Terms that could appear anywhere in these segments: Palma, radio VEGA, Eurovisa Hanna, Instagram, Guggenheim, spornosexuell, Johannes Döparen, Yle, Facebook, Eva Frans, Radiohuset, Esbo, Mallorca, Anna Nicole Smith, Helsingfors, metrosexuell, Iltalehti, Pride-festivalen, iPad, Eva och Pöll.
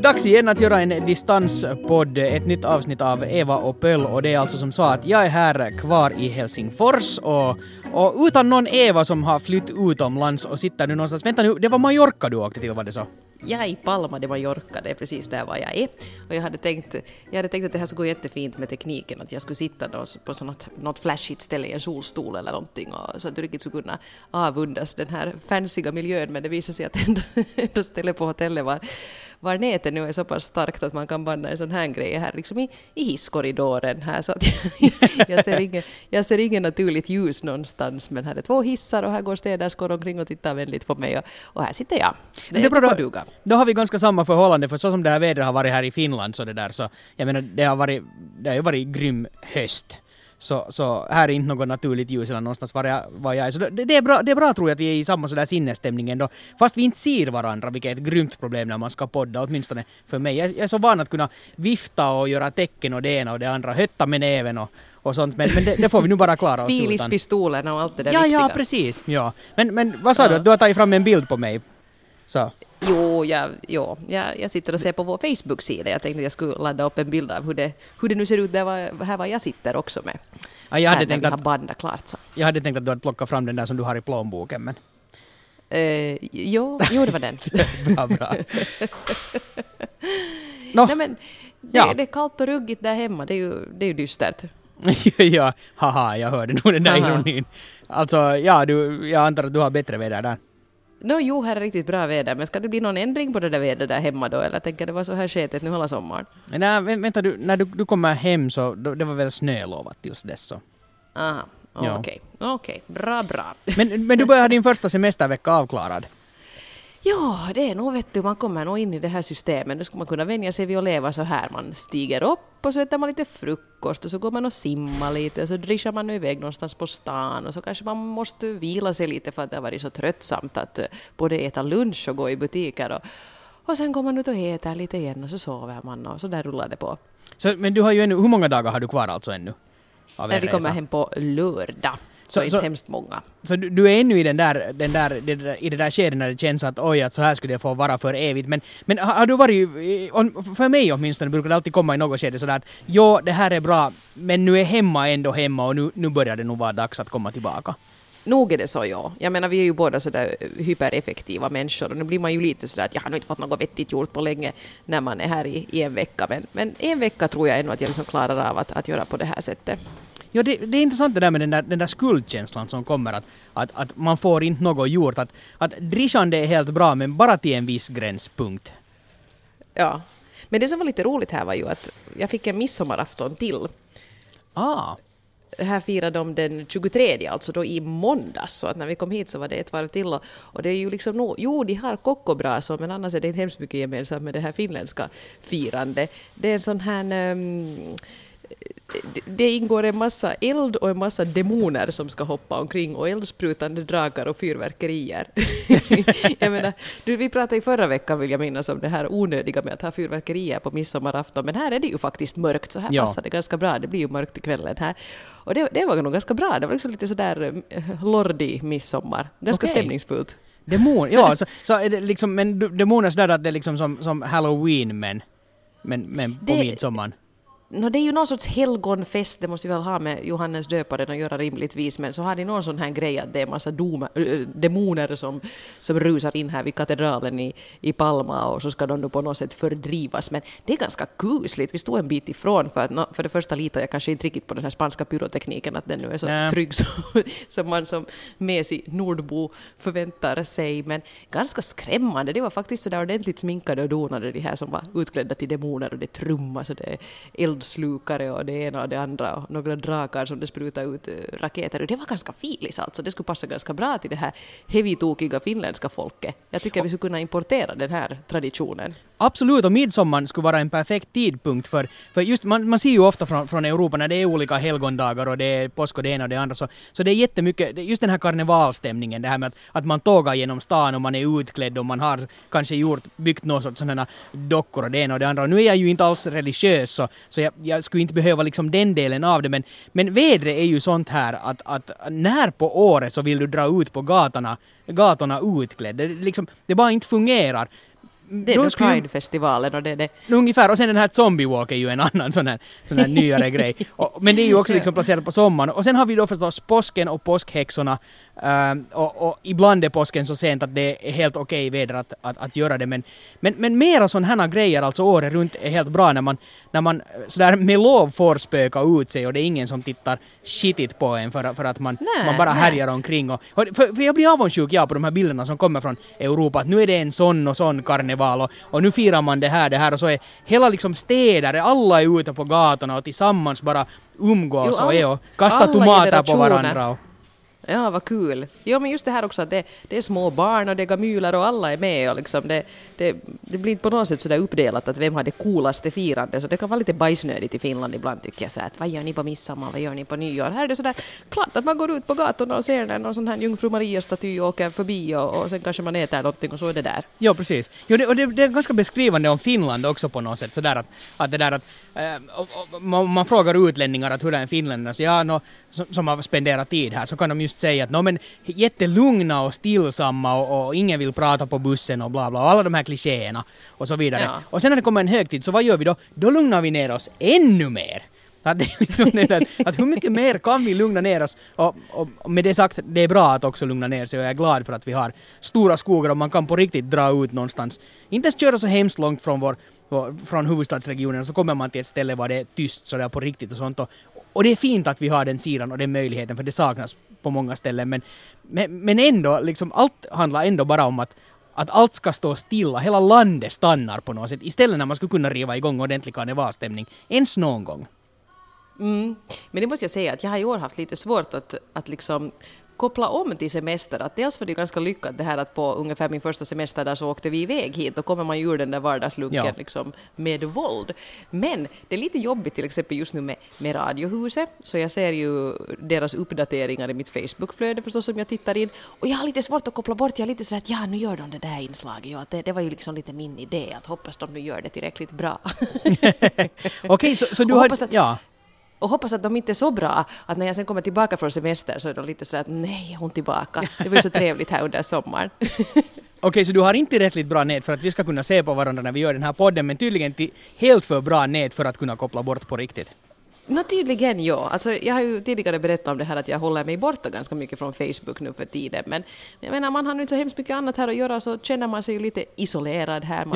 Dags igen att göra en distanspodd, ett nytt avsnitt av Eva och Pöll, och det är alltså som sa att jag är här kvar i Helsingfors och utan någon Eva som har flytt utomlands och sitter nu någonstans. Vänta nu, det var Mallorca du åkte till, var det så? Jag är i Palma, det var Mallorca, det är precis där var jag är. Och jag hade tänkt att det här skulle gå jättefint med tekniken, att jag skulle sitta då på något flashigt ställe i en solstol eller någonting, och så att du riktigt skulle kunna avundas den här fancyga miljön, men det visade sig att enda ställe på hotellet var nätet nu är så pass starkt att man kan banna en sån här grej här liksom i hisskorridoren här, så att jag ser ingen naturligt ljus någonstans, men här är två hissar och här går städerskor omkring och tittar vänligt på mig och här sitter jag. Det är bra, då har vi ganska samma förhållande, för så som det här vädret har varit här i Finland så det där, så jag menar det har varit grym höst. Så här är inte något naturligt ljus eller någonstans var jag är. Så det är bra tror jag att vi är i samma sådär sinnesstämningen då. Fast vi inte ser varandra, vilket är ett grymt problem när man ska podda, åtminstone för mig. Jag är så van att kunna vifta och göra tecken och det ena och det andra, hötta med näven och sånt. Men det får vi nu bara klara oss utan. Filispistolerna och allt det där viktiga. Ja, precis. Ja. Men vad sa du? Du har tagit fram en bild på mig. Så. Jo, jag sitter och ser på vår Facebook-sida. Jag tänkte att jag skulle ladda upp en bild av hur det nu ser ut där var jag sitter också med. Ja, jag hade tänkt att banda klart så. Jag hade tänkt att du hade plockat fram den där som du har i plånboken, men jo, det var den. bra. No. Nej, men det är kallt och ruggigt där hemma. Det är ju dystert. Ja, haha, jag hörde nog den där ironin. Alltså, ja, jag antar att du har bättre väder där. Jo, här är riktigt bra väder, men ska det bli någon ändring på det där väder där hemma då? Eller tänker det var så här sketet nu hela sommaren? Nej, vänta, när du kommer hem så det var väl snölovat tills dess så. Aha, okej, bra. Men du börjar din första semestervecka avklarad? Ja, det är nog, vet du, man kommer nog in i det här systemet. Då ska man kunna vänja sig vid att leva så här. Man stiger upp och så äter man lite frukost och så går man och simmar lite och så drischar man iväg någonstans på stan och så kanske man måste vila sig lite för att det har varit så tröttsamt att både äta lunch och gå i butiker och sen går man ut och äter lite igen och så sover man och så där rullar det på. Så, men du har ju ännu, hur många dagar har du kvar alltså ännu? Nej, vi kommer hem på lördag. Så inte hemskt många. Så du är ännu i den där i det där skedet när det känns att oj, att så här skulle det få vara för evigt. Men har du varit, för mig åtminstone brukar det alltid komma i något skede sådär att ja, det här är bra, men nu är hemma ändå hemma och nu börjar det nog vara dags att komma tillbaka. Nog är det så, ja. Jag menar, vi är ju båda sådär hypereffektiva människor och nu blir man ju lite sådär att jag har nog inte fått något vettigt gjort på länge när man är här i en vecka. Men en vecka tror jag ändå att jag liksom klarar av att göra på det här sättet. Ja, det är intressant det där med den där skuldkänslan som kommer att man får inte något gjort. Att drischande är helt bra, men bara till en viss gränspunkt. Ja, men det som var lite roligt här var ju att jag fick en midsommarafton till. Ah. Här firade de den 23, alltså då i måndags. Så att när vi kom hit så var det ett varv till. Och det är ju liksom, jo, de har kokkobrasor, men annars är det inte hemskt mycket gemensamt med det här finländska firande. Det är en sån här... Det ingår en massa eld och en massa demoner som ska hoppa omkring och eldsprutande drakar och fyrverkerier. Jag menar, vi pratade i förra veckan, vill jag minnas, om det här onödiga med att ha fyrverkerier på midsommarafton, men här är det ju faktiskt mörkt, så här passar det ganska bra. Det blir ju mörkt i kvällen här. Och det var nog ganska bra. Det var liksom lite sådär lordig midsommar. Ganska stämningsfullt. Demon, ja, så är det liksom, men demoner sådär att det är liksom som Halloween, men på midsommaren. No, det är ju någon sorts helgonfest, det måste vi väl ha med Johannes Döparen och göra rimligtvis, men så har de någon sån här grej att det är en massa demoner som rusar in här vid katedralen i Palma och så ska de på något sätt fördrivas, men det är ganska kusligt. Vi står en bit ifrån för att för det första litar jag kanske inte riktigt på den här spanska pyrotekniken, att den nu är så trygg som man som mesig nordbo förväntar sig, men ganska skrämmande. Det var faktiskt sådär ordentligt sminkade och donade, de här som var utklädda till demoner, och det trummar så det är slukare och det ena och det andra och några drakar som det sprutar ut raketer, och det var ganska filis alltså, det skulle passa ganska bra till det här hevitokiga finländska folket. Jag tycker vi skulle kunna importera den här traditionen. Absolut, och midsommar skulle vara en perfekt tidpunkt för just man ser ju ofta från Europa när det är olika helgondagar och det är påsk och det ena och det andra, så det är jättemycket, just den här karnevalstämningen, det här med att man tågar genom stan och man är utklädd och man har kanske byggt något sådana dockor och det ena och det andra, och nu är jag ju inte alls religiös så jag skulle inte behöva liksom den delen av det, men vädret är ju sånt här att när på året så vill du dra ut på gatorna utklädd, det bara inte fungerar. Det är Pride-festivalen och det är det. Ungefär, och sen den här Zombie Walk är ju en annan sån här nyare grej. Men det är ju också liksom placerat på sommaren. Och sen har vi då förstås påsken och påskhäxorna. Och ibland är påsken så sent att det är helt okej väder att göra det. Men mera sån här grejer, alltså året runt, är helt bra när man sådär med lov får spöka ut sig och det är ingen som tittar shitigt på en för att man bara härjar omkring. För jag blir avundsjuk på de här bilderna som kommer från Europa, att nu är det en sån och sån karneval och nu firar man det här och så är hela liksom städer, alla är ute på gatorna och tillsammans bara umgås och kasta tomater på varandra. Ja, vad kul. Ja, men just det här också att det är små barn och det är gamylar och alla är med. Och liksom det blir inte på något sätt sådär uppdelat att vem har det coolaste firande. Så det kan vara lite bajsnödigt i Finland ibland, tycker jag. Så att, vad gör ni på midsommar? Vad gör ni på nyår? Här är det sådär klart att man går ut på gatorna och ser någon sån här Jungfru Maria-staty och åker förbi. Och sen kanske man äter någonting och så är det där. Ja, precis. Jo, det är ganska beskrivande om Finland också på något sätt. Sådär man frågar utlänningar att hur är en finländare? Så som har spenderat tid här så kan de just säga att men jättelugna och stillsamma och ingen vill prata på bussen och bla bla och alla de här klichéerna och så vidare. Ja. Och sen när det kommer en högtid så vad gör vi då? Då lugnar vi ner oss ännu mer. Att det är liksom att hur mycket mer kan vi lugna ner oss? Och med det sagt, det är bra att också lugna ner sig och jag är glad för att vi har stora skogar och man kan på riktigt dra ut någonstans. Inte ens köra så hemskt långt från huvudstadsregionen så kommer man till ett ställe var det är tyst så det är på riktigt och sånt. Och det är fint att vi har den sidan och den möjligheten för det saknas på många ställen. Men ändå, liksom, allt handlar ändå bara om att allt ska stå stilla. Hela landet stannar på något sätt. Istället när man skulle kunna riva igång ordentlig karnevalstämning. Ens någon gång. Mm. Men det måste jag säga att jag har i år haft lite svårt att liksom koppla om till semester. Att dels var det ganska lyckat det här att på ungefär min första semester där så åkte vi iväg hit och kommer man ju ur den där vardagslunken liksom med våld. Men det är lite jobbigt till exempel just nu med Radiohuset, så jag ser ju deras uppdateringar i mitt Facebookflöde förstås som jag tittar in och jag har lite svårt att koppla bort. Jag är lite så att nu gör de det där inslaget och att det var ju liksom lite min idé att hoppas de nu gör det tillräckligt bra. Okej, så du har... Och hoppas att de inte är så bra att när jag sen kommer tillbaka från semester så är de lite så att nej, hon tillbaka. Det var ju så trevligt här under sommaren. Okej, så du har inte rättligt bra nät för att vi ska kunna se på varandra när vi gör den här podden, men tydligen helt för bra nät för att kunna koppla bort på riktigt. Tydligen ja. Alltså, jag har ju tidigare berättat om det här att jag håller mig borta ganska mycket från Facebook nu för tiden. Men jag menar, man har nu så hemskt mycket annat här att göra så känner man sig ju lite isolerad här.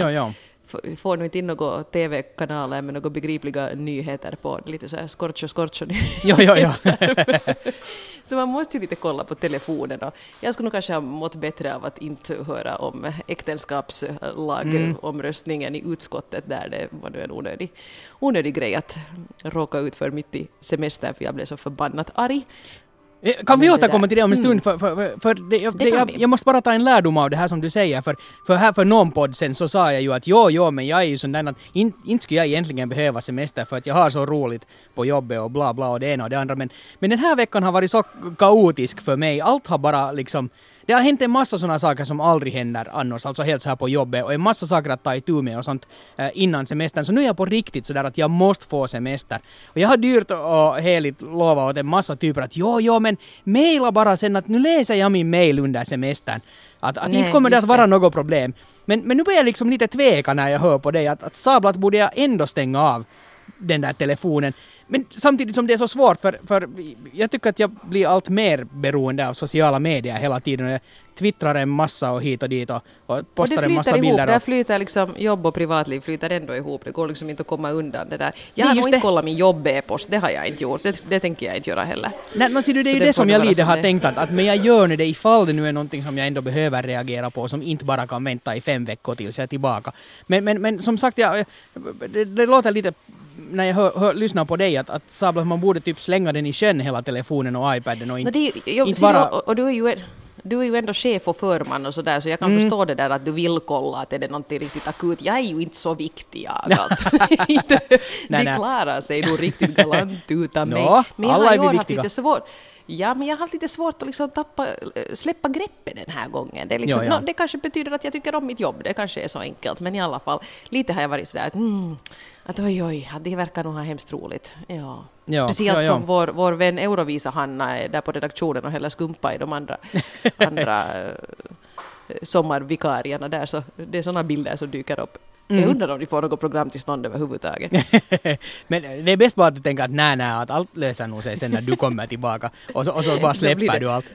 Får nu inte in några tv-kanaler med några begripliga nyheter på. Lite så här skorcho. Ja. Så man måste ju lite kolla på telefonen. Jag skulle nog kanske ha mått bättre av att inte höra om äktenskapslagomröstningen i utskottet där det var nu en onödig grej att råka ut för mitt i semestern för jag blev så förbannat arg. Kan vi återkomma till det om en stund? Jag måste bara ta en lärdom av det här som du säger. För här för någon podd sen så sa jag ju att men jag är ju sån där att inte skulle jag egentligen behöva semester för att jag har så roligt på jobbet och bla bla och det ena och det andra. Men den här veckan har varit så kaotisk för mig. Allt har bara liksom... Det har hänt en massa sådana saker som aldrig händer annars, alltså helt så här på jobbet och en massa saker att ta itu med och sånt innan semestern. Så nu är jag på riktigt sådär att jag måste få semester. Och jag har dyrt och heligt lovat åt en massa typer att men mejla bara sen att nu läser jag min mejl under semestern. Att inte kommer det att vara något problem. Men nu börjar jag liksom lite tveka när jag hör på dig att sablat borde jag ändå stänga av den där telefonen. Men samtidigt som det är så svårt för jag tycker att jag blir allt mer beroende av sociala medier hela tiden. Jag twittrar en massa och hit och dit och postar en massa bilder. Och det flyter liksom jobb och privatliv flyter ändå ihop. Det går liksom inte att komma undan det där. Jag har nog inte kollat min jobb e-post. Det har jag inte gjort. Det tänker jag inte göra heller. Det är ju det som jag lite har tänkt att men jag gör nu det ifall det nu är någonting som jag ändå behöver reagera på som inte bara kan vänta i 5 veckor tills jag är tillbaka. Men som sagt, det låter lite när jag lyssnar på dig att sabla, man borde typ slänga den i kön hela telefonen och iPaden och inte bara... Och du är ju ändå chef och förman och sådär, så jag kan förstå det där att du vill kolla att är det någonting riktigt akut. Jag är ju inte så viktig. Alltså. De klarar sig nog riktigt galant utan mig. Men alla är vi viktiga. Men jag har haft lite svårt att liksom släppa greppen den här gången. Det, liksom, det kanske betyder att jag tycker om mitt jobb. Det kanske är så enkelt. Men i alla fall, lite har jag varit sådär att oj, det verkar nog ha hemskt roligt. Ja. Speciellt som vår vän Eurovisa Hanna är där på redaktionen och häller skumpa i de andra sommarvikarierna där, så det är sådana bilder som dyker upp. Mm. Jag undrar om de får något program till stånd överhuvudtaget. Men det är bäst bara att tänka att nä, att allt löser nog sig sen när du kommer tillbaka. Och så bara släpper du allt.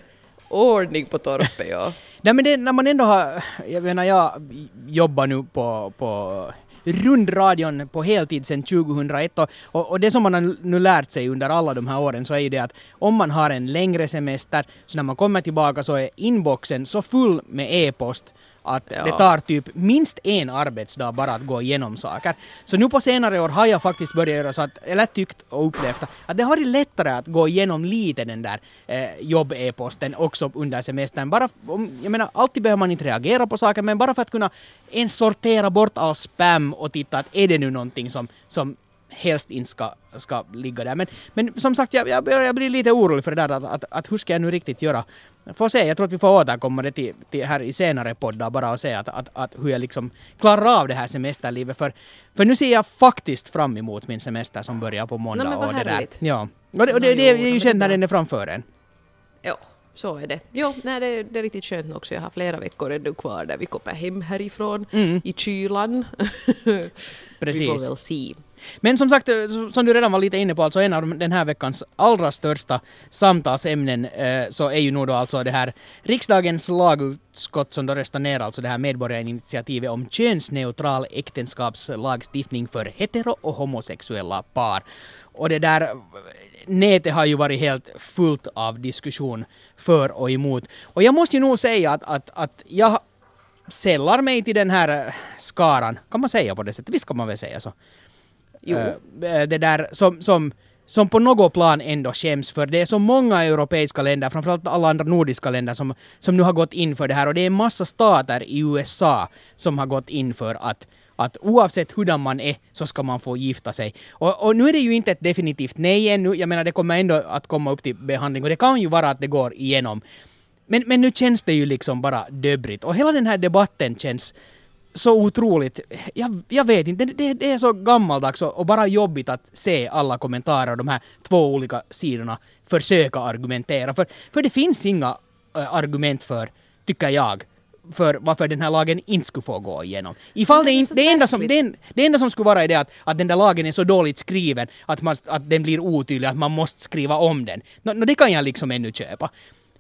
Ordning på torpet, ja. Nej, men det, när man ändå har, jag menar, jag jobbar nu på rundradion på heltid sedan 2001 och det som man har nu lärt sig under alla de här åren, så är ju det att om man har en längre semester, så när man kommer tillbaka så är inboxen så full med e-post att det tar typ minst en arbetsdag bara att gå igenom saker. Så nu på senare år har jag faktiskt börjat göra så att, eller tyckt och upplevt att det har varit lättare att gå igenom lite den där jobb-e-posten också under semestern. Bara, jag menar, alltid behöver man inte reagera på saker, men bara för att kunna ens sortera bort all spam och titta att är det nu någonting som helst inte ska ligga där. Men som sagt, jag blir lite orolig för det där att hur ska jag nu riktigt göra? Får se, jag tror att vi får återkomma det till här i senare poddar bara och se att hur jag liksom klarar av det här semesterlivet. För nu ser jag faktiskt fram emot min semester som börjar på måndag. Nej, och det där. Ja. Och det är ju känt när den är framför en. Ja, så är det. Jo, nej, det är riktigt skönt också. Jag har flera veckor ändå kvar där vi kommer hem härifrån i kylan. Precis. Vi får väl se. Men som sagt, som du redan var lite inne på, alltså en av den här veckans allra största samtalsämnen så är ju nog då alltså det här riksdagens lagutskott som då röstar ner alltså det här medborgarinitiativet om könsneutral äktenskapslagstiftning för hetero- och homosexuella par. Och det där nätet har ju varit helt fullt av diskussion för och emot. Och jag måste ju nog säga att jag sällar mig till den här skaran. Kan man säga på det sättet? Visst kan man väl säga så. Jo. Det där som på något plan ändå skäms för. Det är så många europeiska länder, framförallt alla andra nordiska länder som nu har gått in för det här. Och det är en massa stater i USA som har gått in för att oavsett hur man är så ska man få gifta sig. Och nu är det ju inte ett definitivt nej ännu. Jag menar, det kommer ändå att komma upp till behandling. Och det kan ju vara att det går igenom. Men nu känns det ju liksom bara döbrigt. Och hela den här debatten känns så otroligt, jag vet inte, det är så gammaldags och bara jobbigt att se alla kommentarer och de här två olika sidorna försöka argumentera. För det finns inga argument för, tycker jag, för varför den här lagen inte skulle få gå igenom. Ifall det enda som skulle vara är det att den där lagen är så dåligt skriven att den blir otydlig, att man måste skriva om den. No, det kan jag liksom ännu köpa.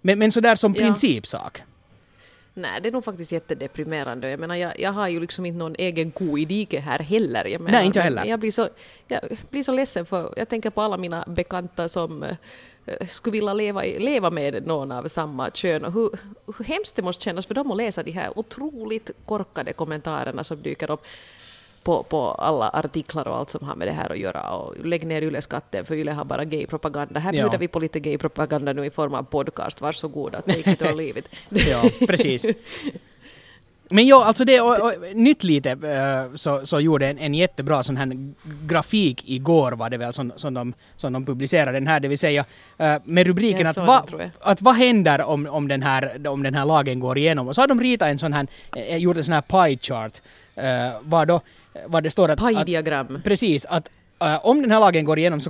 Men sådär som principsak. Nej, det är nog faktiskt jättedeprimerande. Jag menar, jag har ju liksom inte någon egen ko i dike här heller. Jag menar, nej, inte heller. Jag blir så ledsen för jag tänker på alla mina bekanta som skulle vilja leva med någon av samma kön. Och hur hemskt det måste kännas för dem att läsa de här otroligt korkade kommentarerna som dyker upp på alla artiklar och allt som har med det här att göra. Och lägg ner Yle-skatten, för Yle har bara gay-propaganda. Här bjuder vi på lite gay-propaganda nu i form av podcast. Varsågoda, take it or leave it. Ja, precis. Men ja, alltså det och nytt lite så gjorde en jättebra sån här grafik igår, var det väl, som de publicerade den här, det vill säga med rubriken att vad händer om den här lagen går igenom. Och så har de ritat en sån här, gjort en sån här pie chart var det står att pie-diagram. Precis, att om den här lagen går igenom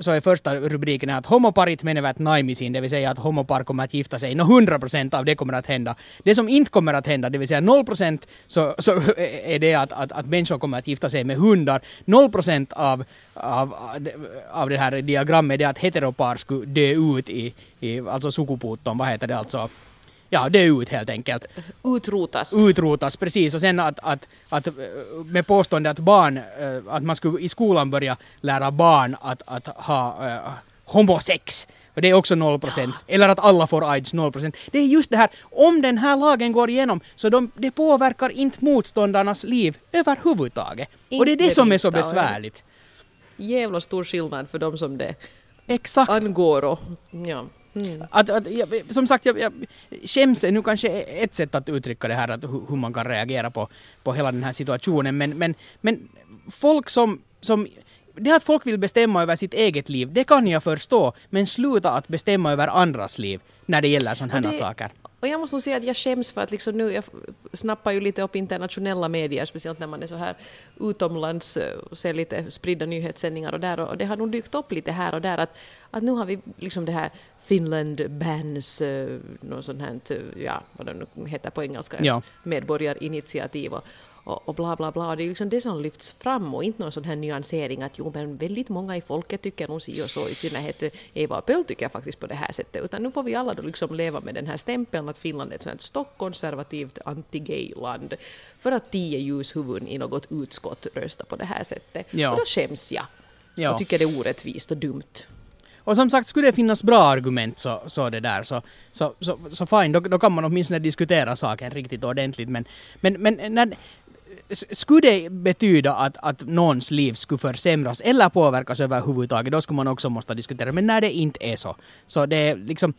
så är första rubriken att homoparit menevät naimisiin, det vill säga att homopar kommer att gifta sig. 100% av det kommer att hända. Det som inte kommer att hända, det vill säga 0%, så är det att människor kommer att gifta sig med hundar. 0% av det här diagrammet är att heteropar skulle dö ut i alltså sukuputton, vad heter det alltså? Ja, det är ut helt enkelt. Utrotas, precis. Och sen att med påstående att barn, att man skulle i skolan börja lära barn att ha homosex. Och det är också 0%. Ja. Eller att alla får AIDS 0%. Det är just det här, om den här lagen går igenom så det påverkar inte motståndarnas liv överhuvudtaget. Inte och det är det som är så besvärligt. Jävla stor skillnad för dem som det exakt angår. Och, ja. Mm. Som sagt, jag skäms nu kanske ett sätt att uttrycka det här, att hur man kan reagera på hela den här situationen, men folk som det att folk vill bestämma över sitt eget liv, det kan jag förstå, men sluta att bestämma över andras liv när det gäller sådana här saker. Och jag måste nog säga att jag skäms för att liksom nu, jag snappar ju lite upp internationella medier, speciellt när man är så här utomlands och ser lite spridda nyhetssändningar och där. Och det har nog dykt upp lite här och där att nu har vi liksom det här Finland bans, något sånt här, ja, vad det heter på engelska, ja. Medborgarinitiativ och bla bla bla. Det är liksom det som lyfts fram och inte någon sån här nyansering att jo, men väldigt många i folket tycker nog si och så, i synnerhet Eva och Pöll tycker faktiskt på det här sättet, utan nu får vi alla då liksom leva med den här stämpeln att Finland är ett sånt stockkonservativt anti-gay-land för att 10 ljushuvuden i något utskott röstar på det här sättet. Ja. Och då skäms jag. Ja. Och tycker det är orättvist och dumt. Och som sagt, skulle det finnas bra argument så det där, så fine, då kan man åtminstone diskutera saken riktigt ordentligt, men när skulle det betyda att någons liv skulle försämras eller påverkas överhuvudtaget, då skulle man också måste diskutera. Men när det inte är så det är liksom,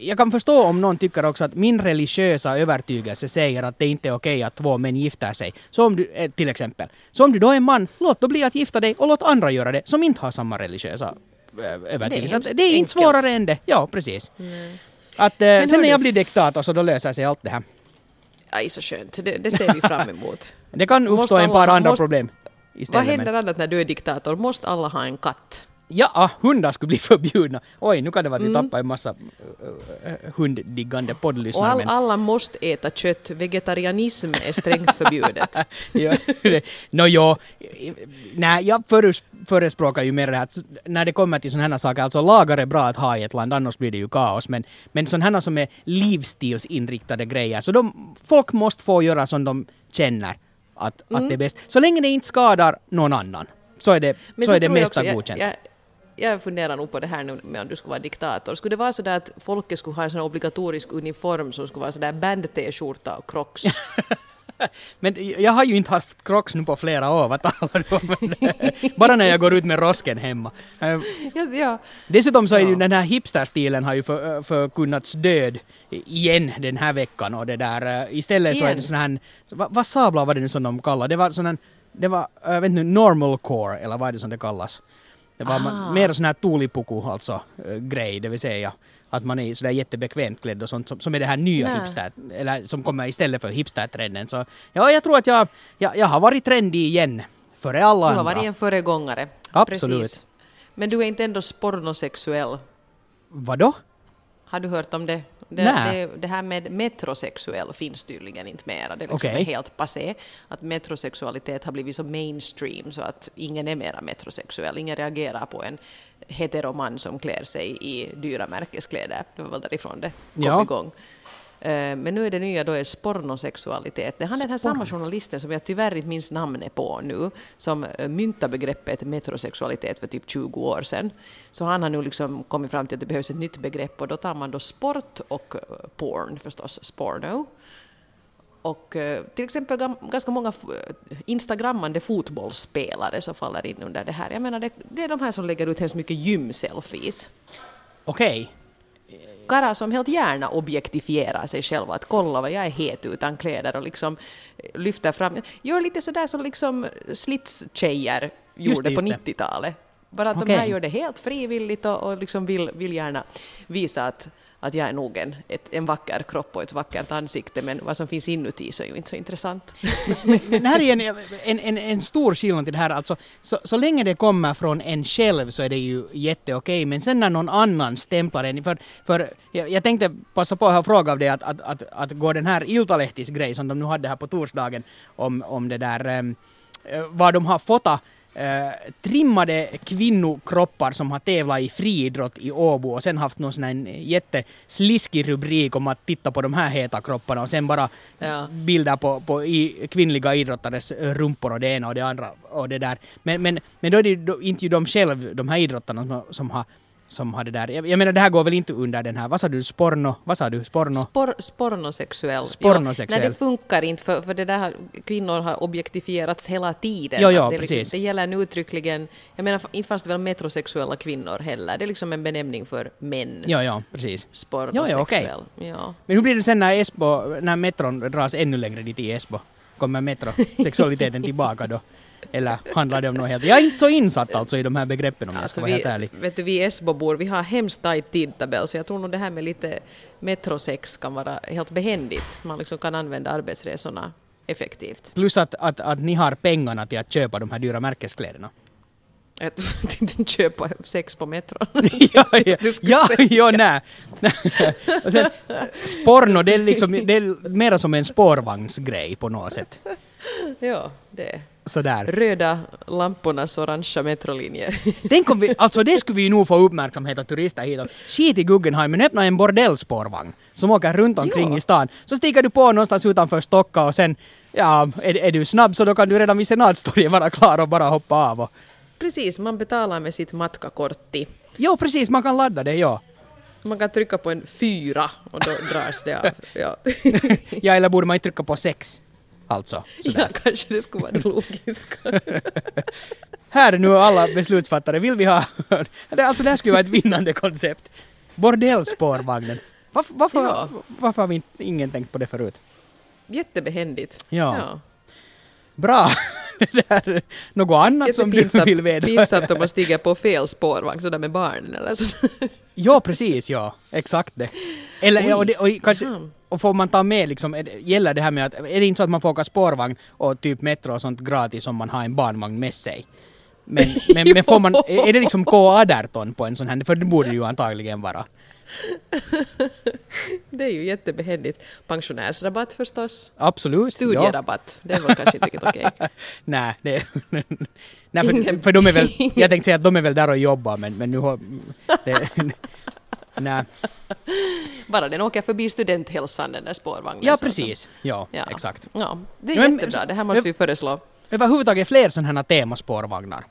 jag kan förstå om någon tycker också att min religiösa övertygelse säger att det inte är okej att två män gifter sig. Så om du, till exempel, så om du då är en man, låt då bli att gifta dig och låt andra göra det som inte har samma religiösa övertygelse. Det är inte svårare än det. Ja, precis. Nej. Att, sen när jag blir diktator så då löser sig allt det här. Aj, så skönt. Det ser vi fram emot. Det kan uppstå en par andra problem. Vad händer annat när du är diktator? Måste alla ha en katt? Ja, hundar skulle bli förbjudna. Oj, nu kan det vara att vi tappar en massa hunddiggande poddlyssnare. Och alla måste äta kött. Vegetarianism är strängt förbjudet. Nej, jag förespråkar ju mer det här. När det kommer till sådana här saker, alltså lagar är bra att ha i ett land, annars blir det ju kaos. Men sådana här som är livsstilsinriktade grejer, så folk måste få göra som de känner att det är bäst. Så länge det inte skadar någon annan. Så är det mesta godkänt. Jag funderar nog på det här nu med om du skulle vara diktator. Skulle det vara så där att folket skulle ha en sån obligatorisk uniform som skulle vara så där band-t-skjorta och crocs? Men jag har ju inte haft crocs nu på flera år, vad talar du om? Bara när jag går ut med rosken hemma. Ja. Dessutom så är ju den här hipsterstilen har ju förkunnats död igen den här veckan. Och det där, istället så är det sån här, vad sablar var det nu som de kallar? Det var sån här, normalcore, eller vad är det som det kallas? Det var mer sån här tulipuku, alltså grej, det vill säga att man är sådär jättebekvämt klädd och sånt som är det här nya hipster, eller som kommer istället för hipstertrenden. Så ja, jag tror att jag har varit trendig igen före alla andra. Du har varit en föregångare. Absolut. Precis. Men du är inte ändå pornosexuell. Vadå? Har du hört om det? Det här med metrosexuell finns tydligen inte mera. Det är liksom helt passé att metrosexualitet har blivit så mainstream så att ingen är mera metrosexuell. Ingen reagerar på en heteroman som klär sig i dyra märkeskläder. Det var väl därifrån det kom igång. Men nu är det nya då är spornosexualitet. Det har den här samma journalisten som jag tyvärr inte minns namnet på nu, som myntade begreppet metrosexualitet för typ 20 år sedan. Så han har nu liksom kommit fram till att det behövs ett nytt begrepp, och då tar man då sport och porn, förstås sporno. Och till exempel ganska många instagrammande fotbollsspelare som faller in under det här. Jag menar, det är de här som lägger ut hemskt mycket gymselfies. Okej. Karlar som helt gärna objektifierar sig själva, att kolla vad jag är het utan kläder och liksom lyfter fram. Gör lite sådär som liksom slits-tjejer gjorde på 90-talet. Bara att de här gör det helt frivilligt och liksom vill gärna visa att jag är nog en vacker kropp och ett vackert ansikte, men vad som finns inuti så är ju inte så intressant. Men här är en stor skillnad till det här. Alltså, så länge det kommer från en själv så är det ju jätteokej, men sen när någon annan stämplar en, för jag tänkte passa på att fråga av det att gå den här Iltalehtis grej som de nu hade här på torsdagen om det där, vad de har fått trimmade kvinnokroppar som har tävlat i friidrott i Åbo och sen haft någon sån här jättesliskig rubrik om att titta på de här heta kropparna och sen bara bilder på kvinnliga idrottares rumpor och det ena och det andra och det där. Men då är det inte ju de själv, de här idrottarna som har det där. Jag menar, det här går väl inte under den här, vad sa du, sporno? Vad sa du, sporno? Spornosexuell. Spornosexuell. Nej, det funkar inte, för det där har, kvinnor har objektifierats hela tiden. Jo, det, precis. Det gäller nu uttryckligen, jag menar, inte fanns det väl metrosexuella kvinnor heller. Det är liksom en benämning för män. Ja, precis. Spornosexuell. Okay. Men hur blir det sen när metron dras ännu längre dit i Esbo? Kommer metrosexualiteten tillbaka då? Eller handlar det om något helt? Jag är inte så insatt alltså i de här begreppen om jag ska vara helt ärlig. Vet du, vi Esbobor, vi har hemskt tajt tidtabell, så jag tror nog det här med lite metrosex kan vara helt behändigt. Man liksom kan använda arbetsresorna effektivt. Plus att ni har pengarna till att köpa de här dyra märkeskläderna. Att inte köpa sex på metron. Nej. Sporno, det är liksom, det är mer som en spårvagnsgrej på något sätt. Ja, det. Sådär. Röda lampornas orangea metrolinjer. Alltså det skulle vi nog få uppmärksamhet av turister hitåt. Skit i Guggenheim, öppna en bordellspårvagn som åker runt omkring i stan. Så stiger du på någonstans utanför Stockholm och sen, ja, är du snabb så då kan du redan vid Senatstorget vara klar och bara hoppa av. Precis, man betalar med sitt matkakortti. Ja, precis, man kan ladda det, ja. Man kan trycka på en 4 och då dras det av. Ja. Ja, eller borde man trycka på 6? Alltså, ja, kanske det skulle vara det logiska. Här nu alla beslutsfattare, vill vi ha... Alltså det här skulle vara ett vinnande koncept. Bordellspårvagnen. Varför har vi ingen tänkt på det förut? Jättebehändigt. Ja. Bra. Det är något annat som du vill veta. Pinsamt om man stiger på fel spårvagn sådär med barnen eller så. Ja, precis, ja. Exakt det. Eller, och får man ta med liksom, gäller det här med att, är det inte så att man får åka spårvagn och typ metro och sånt gratis om man har en barnvagn med sig? Men får man, är det liksom K18 på en sån här, för det borde ju antagligen vara. Det är ju jättebehändigt. Pensionärsrabatt förstås. Absolut. Studierabatt. Ja. Det var kanske inte riktigt okej. Nej, för de är väl, jag tänkte säga att de är väl där och jobbar, men nu har... Nej. Bara den åker förbi studenthälsan, den där spårvagnen. Ja, precis. Ja, exakt. Ja, det är jättebra. Det här måste vi föreslå. Överhuvudtaget fler sådana här temaspårvagnar.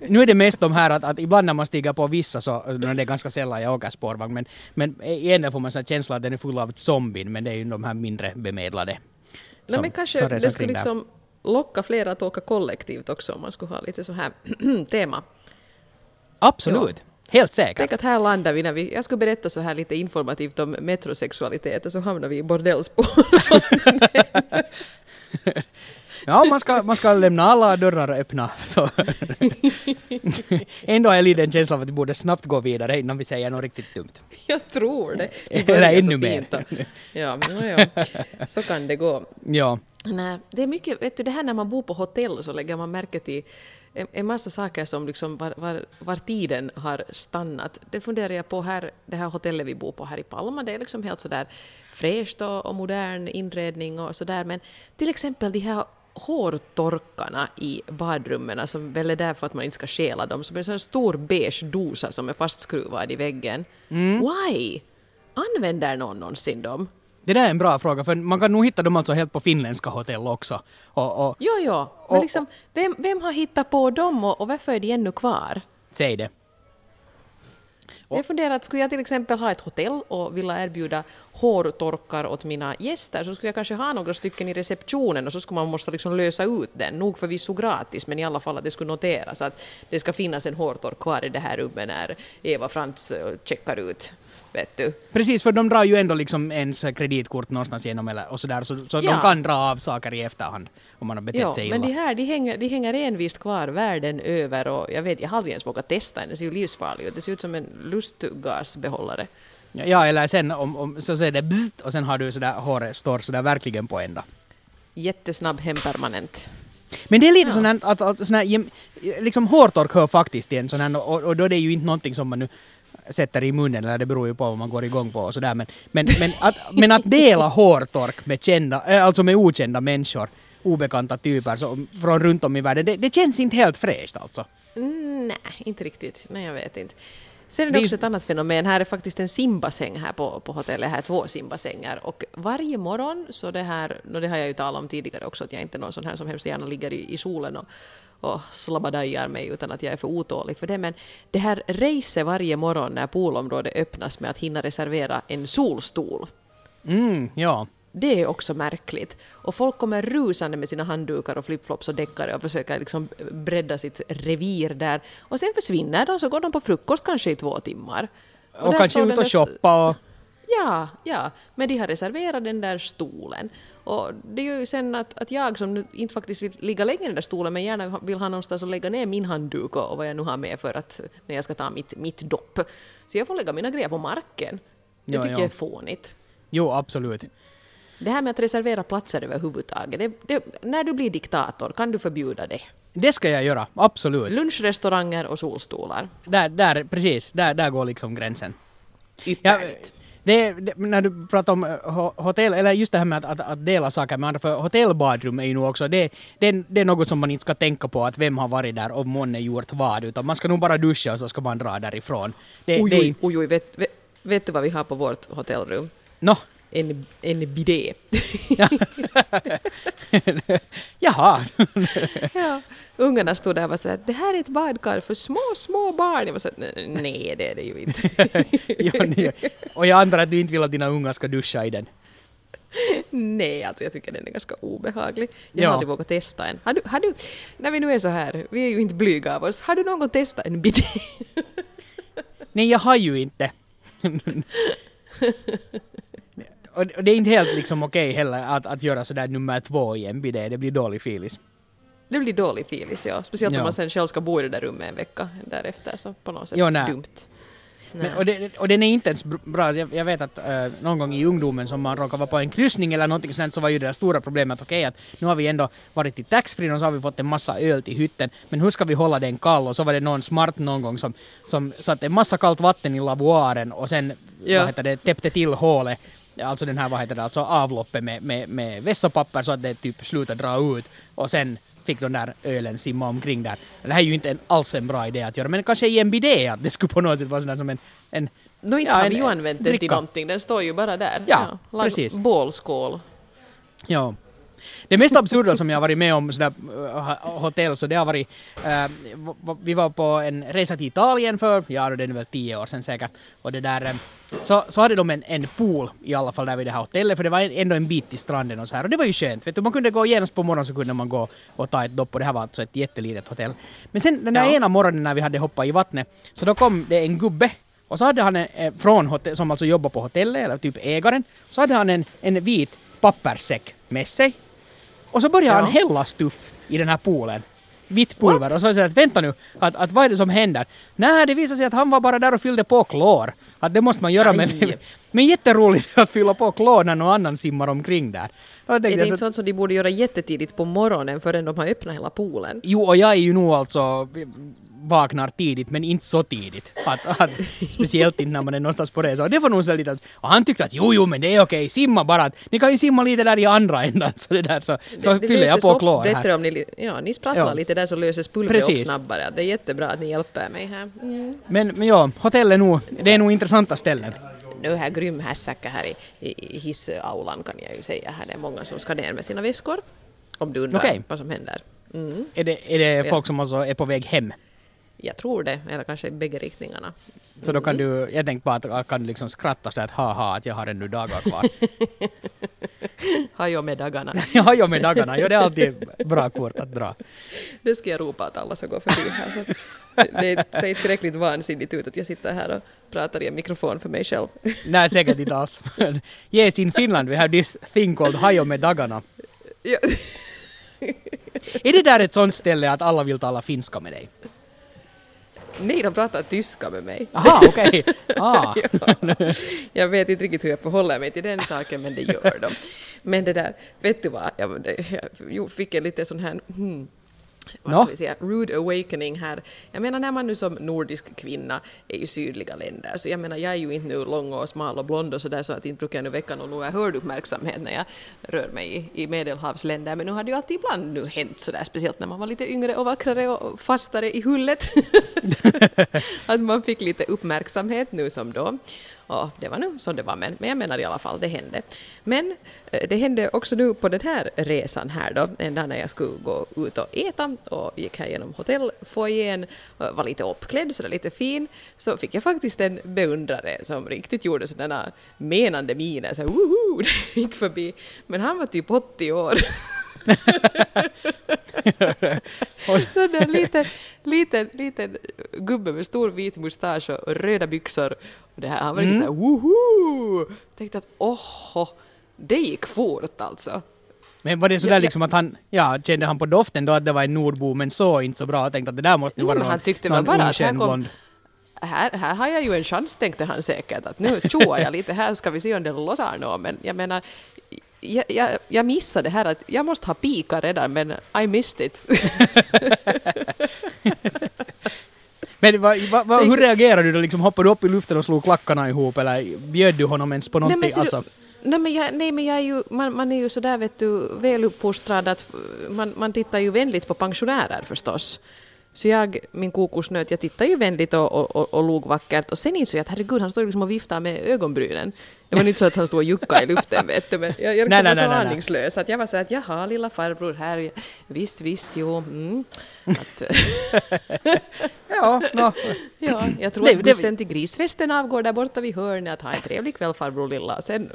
Nu är det mest de här att ibland när man stiger på vissa så när det är ganska sällan jag åker spårvagn, men igen får man en känsla att den är full av zombien, men det är ju de här mindre bemedlade. Nej, men kanske det skulle liksom locka fler att åka kollektivt också om man skulle ha lite så här tema. Absolut. Ja. Helt säkert. Tänk att här landar vi när vi... Jag ska berätta så här lite informativt om metrosexualitet och så hamnar vi i bordellspår. Ja, man ska lämna alla dörrar öppna. Så. Ändå har jag lite en känsla av att vi borde snabbt gå vidare innan vi säger något riktigt dumt. Jag tror det. Eller ännu mer. Ja, så kan det gå. Ja. Nej, det är mycket... Vet du, det här när man bor på hotell så lägger man märke till en massa saker som liksom var tiden har stannat. Det funderar jag på här, det här hotellet vi bor på här i Palma. Det är liksom helt sådär fräscht och modern inredning och sådär. Men till exempel de här hårtorkarna i badrummen som väl är där för att man inte ska skela dem. Så det är en sån stor beige dosa som är fastskruvad i väggen. Mm. Why? Använder någon någonsin dem? Det där är en bra fråga, för man kan nog hitta dem alltså helt på finländska hotell också. Ja. Men liksom, vem har hittat på dem och varför är de ännu kvar? Säg det. Jag funderar att skulle jag till exempel ha ett hotell och vilja erbjuda hårtorkar åt mina gäster, så skulle jag kanske ha några stycken i receptionen och så skulle man måste liksom lösa ut den. Nog förvisso gratis, men i alla fall att det skulle noteras att det ska finnas en hårtork kvar i det här rummet när Eva Frans checkar ut. Vet du. Precis, för de drar ju ändå liksom ens kreditkort någonstans genom eller, och sådär, så de kan dra av saker i efterhand om man har betett sig illa. Men de här, de hänger envist kvar världen över och jag har aldrig ens vågat testa den, det ser ju livsfarlig ut, det ser ut som en lustgasbehållare. Ja, eller sen om så säger det bzzzt, och sen har du sådär, håret står sådär verkligen på ända. Jättesnabb hempermanent. Men det är lite sådär att sådär, liksom hårtork hör faktiskt igen sådär, och då är det ju inte någonting som man nu sätter i munnen, eller det beror ju på vad man går igång på och sådär, men att dela hårtork med med okända människor, obekanta typer från runt om i världen, det känns inte helt fräscht alltså. Nej, inte riktigt. Nej, jag vet inte. Sen är det också ett annat fenomen. Här är faktiskt en simbassäng här på hotellet. Här 2 simbassängar. Och varje morgon, så det här... Det har jag ju talat om tidigare också, att jag inte är någon sån här som hemskt gärna ligger i solen och slabbadajar mig utan att jag är för otålig för det. Men det här rejser varje morgon när poolområdet öppnas med att hinna reservera en solstol. Ja. Det är också märkligt. Och folk kommer rusande med sina handdukar och flipflops och däckare och försöker liksom bredda sitt revir där. Och sen försvinner de, så går de på frukost kanske i 2 timmar. Och kanske ut och shoppa. Ja, men de har reserverat den där stolen. Och det är ju sen att jag som nu inte faktiskt vill ligga längre i den där stolen, men gärna vill ha någonstans att lägga ner min handduk och vad jag nu har med för att när jag ska ta mitt dopp. Så jag får lägga mina grejer på marken. Det tycker jag är fånigt. Jo, absolut. Det här med att reservera platser överhuvudtaget, när du blir diktator kan du förbjuda det. Det ska jag göra, absolut. Lunchrestauranger och solstolar. Där går liksom gränsen. Ypperligt. Det, när du pratar om hotell, eller just det här med att dela saker med andra, för hotellbadrum är ju nog också, det är något som man inte ska tänka på, att vem har varit där och månne gjort vad, utan man ska nog bara duscha och så ska man dra därifrån. Oj, vet du vad vi har på vårt hotellrum? No. En bidé. Jaha. Ja. Ungarna stod där och sa att det här är ett badkar för små barn. Jag var så att nej, det är det ju inte. Och jag antar att du inte vill att dina ungar ska duscha i den. Nej, alltså jag tycker den är ganska obehaglig. Jag hade vågat testa en. Har du, när vi nu är så här, vi är ju inte blyga av oss. Har du någon gång testat en bidé? Nej, jag har ju inte. Och det är inte helt liksom okej heller att göra sådär nummer 2 i en bidé. Det blir dålig filis. Det blir dålig filis, ja. Speciellt om man sen själv ska bo i det där rummet en vecka därefter. Så på något sätt dumt. Men, och den är inte ens bra. Jag vet att någon gång i ungdomen som man råkar vara på en kryssning eller någonting sånt, så var ju det stora problemet att nu har vi ändå varit i taxfree och så har vi fått en massa öl till hytten, men hur ska vi hålla den kall? Och så var det någon smart någon gång som satte en massa kallt vatten i lavoaren och sen täppte till hålet. Alltså den här, alltså avloppet med vässapapper så att det typ slutar dra ut. Och sen fick de där ölen simma omkring där. Det här är ju inte alls en bra idé att göra. Men kanske i en bidé att det skulle på något sätt vara sådär som en inte har vi ju använt den till någonting. Den står ju bara där. Ja precis. Bålskål. Ja. Det mest absurda som jag har varit med om sådär hotell, så det har varit vi var på en resa till Italien för, det är väl 10 år sedan säkert, och det där så hade de en pool i alla fall där vid det här hotellet, för det var ändå en bit till stranden och så här, och det var ju skönt, vet du, man kunde gå genast på morgonen, så kunde man gå och ta ett dopp, och det här var alltså ett jättelitet hotell. Men sen den där ena morgonen när vi hade hoppat i vattnet, så då kom det en gubbe. Och så hade han från hotell, som alltså jobbar på hotellet, eller typ ägaren, så hade han en vit pappersäck med sig. Och så började han hälla stuff i den här poolen. Vitt pulver. What? Och så sa jag att vänta nu, att vad är det som händer? Nej, det visade sig att han var bara där och fyllde på klor. Att det måste man göra. Men jätteroligt att fylla på klor när någon annan simmar omkring där. Är det inte sånt som de borde göra jättetidigt på morgonen förrän de har öppnat hela poolen? Jo, och jag är ju nog alltså... vaknar tidigt, men inte så tidigt. Speciellt innan man är någonstans på resa. Och det var nog så lite att... Och han tyckte att jo, men det är okej. Simma bara. Ni kan ju simma lite där i andra ändan. Så det där så det fyller jag på klor här. Ni sprattlar lite där, så löses pulvret upp snabbare. Det är jättebra att ni hjälper mig här. Mm. Men hotell är nog... Det är nog intressanta ställen. Nu här grym hässäcka här i hissaulan kan jag ju säga. Här det är många som ska ner med sina väskor. Om du undrar vad som händer. Mm. Är det folk som alltså är på väg hem? Jag tror det, eller kanske i bägge riktningarna. Så då kan du, jag tänkte bara att kan du liksom skratta så att haha, att jag har ännu dagar kvar. Har jag med dagarna, det är alltid bra kort att dra. Det ska jag ropa att alla som går förbi här. Så det ser inte tillräckligt vansinnigt ut att jag sitter här och pratar i en mikrofon för mig själv. Nej, säkert inte alls. Yes, in Finland we have this thing called har jag med dagarna. Ja. Är det där ett sånt ställe att alla vill tala finska med dig? Nej, de pratar tyska med mig. Aha, okej. Ah. Jag vet inte riktigt hur jag förhåller mig till den saken, men det gör de. Men det där, vet du vad? Jag fick en lite sån här... Vad ska vi säga? Rude awakening här. Jag menar, när man nu som nordisk kvinna är i sydliga länder, så jag menar, jag är ju inte nu lång och smal och blond och sådär, så att inte brukar jag nu väcka någon oerhörd uppmärksamhet när jag rör mig i medelhavsländer, men nu har det ju alltid ibland nu hänt sådär, speciellt när man var lite yngre och vackrare och fastare i hullet att man fick lite uppmärksamhet nu som då. Ja, det var nu som det var, men jag menar i alla fall, det hände. Men det hände också nu på den här resan här då, en dag när jag skulle gå ut och äta och gick här genom hotellfoajén, var lite uppklädd, så lite fin, så fick jag faktiskt en beundrare som riktigt gjorde sådana menande miner, så här, gick förbi, men han var typ 80 år. Sån där liten gubbe med stor vit mustasch och röda byxor. Och det här, han var liksom såhär, woho! Tänkte att, det gick fort alltså. Men var det sådär liksom att han, kände han på doften då att det var en nordbo, men så inte så bra. Jag tänkte att det där måste vara någon okänd blond. Här har jag ju en chans, tänkte han säkert. Att nu tjoar jag lite, här ska vi se om det låsar någon. Men jag menar, jag missade det här att jag måste ha pika redan, men I missed it. Men hur reagerade du då? Liksom, hoppade du upp i luften och slog klackarna ihop? Eller bjöd du honom ens på någonting? Nej, men jag är ju, man är ju sådär, vet du, väl uppfostrad att man tittar ju vänligt på pensionärer förstås. Så min kokosnöt, jag tittar ju vänligt och log vackert. Och sen insåg jag att herregud, han står liksom och viftar med ögonbrynen. Det var inte så att han stod och juckade i luften, vet du. Men jag var så aningslös att jag var så att jaha, lilla farbror här. Visst, jo. Mm. Ja, jag tror att bussen till grisfesten avgår där borta vid hörnet. Att ha en trevlig kväll, farbror lilla. Sen,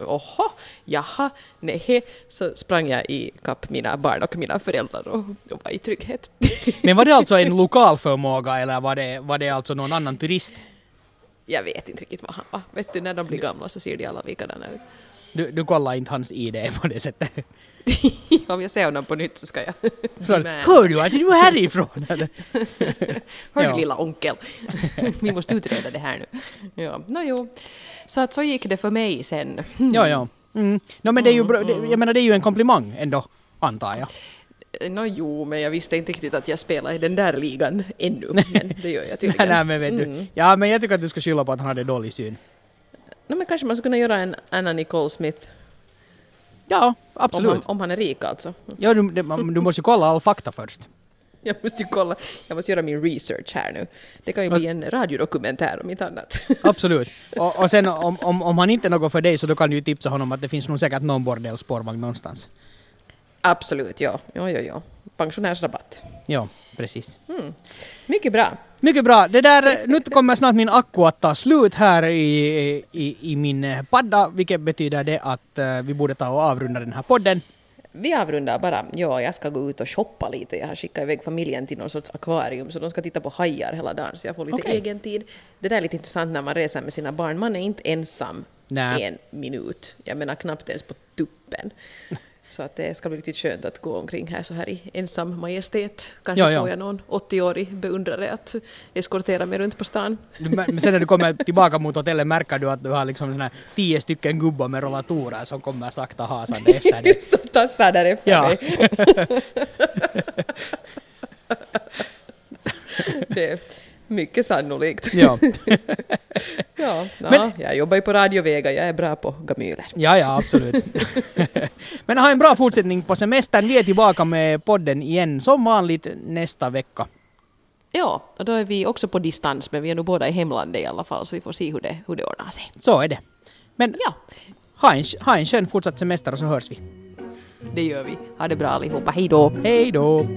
så sprang jag i kapp mina barn och mina föräldrar och de var i trygghet. Men var det alltså en lokal förmåga eller var det alltså någon annan turist? Jag vet inte riktigt vad han var. Vet du, när de blir gamla så ser de alla likadana ut. Du kollar inte hans ID på det sättet? Om jag ser honom på nytt så ska jag. Hör du att du är härifrån? Hör du lilla onkel? Vi måste utreda det här nu. Ja, så att så gick det för mig sen. Ja. Mm. No, men det är ju bra. Jag menar, det är ju en komplimang ändå, antar jag. Men jag visste inte riktigt att jag spelar i den där ligan ännu, men det gör jag tydligen. Nej, men vet du. Ja, men jag tycker att du ska skylla på att han hade dålig syn. Nej, men kanske man skulle kunna göra en Anna Nicole Smith. Ja, absolut. Om han är rik alltså. Ja, du måste ju kolla all fakta först. Jag måste göra min research här nu. Det kan ju bli en radiodokumentär om inte annat. Absolut. Och sen om han inte är något för dig så då kan du ju tipsa honom att det finns nog säkert någon bordellspårvagn någonstans. Absolut, ja. Pensionärsrabatt. Ja, precis. Mm. Mycket bra. Det där, nu kommer snart min akku att ta slut här i min padda, vilket betyder det att vi borde ta och avrunda den här podden. Vi avrundar bara. Ja, jag ska gå ut och shoppa lite. Jag har skickat iväg familjen till någon sorts akvarium så de ska titta på hajar hela dagen så jag får lite egen tid. Det där är lite intressant när man reser med sina barn. Man är inte ensam en minut. Jag menar knappt ens på tuppen. Så att det ska bli riktigt skönt att gå omkring här så här i ensam majestät. Kanske får jag någon 80-årig beundrare att eskortera mig runt på stan. Men sen när du kommer tillbaka mot hotellet märker du att du har liksom sån här 10 stycken gubbar med rollatorer som kommer sakta hasande efter dig. Som tassar där efter mig. Det är mycket sannolikt. Men jag jobbar ju på radio VEGA, jag är bra på gamyler. Ja, absolut. Men ha en bra fortsättning på semestern. Vi är tillbaka med podden igen som vanligt nästa vecka. Ja, och då är vi också på distans, men vi är nog båda i hemlandet i alla fall, så vi får se hur det ordnar sig. Så är det. Men ha en skön fortsatt semester och så hörs vi. Det gör vi. Ha det bra allihopa. Hej då.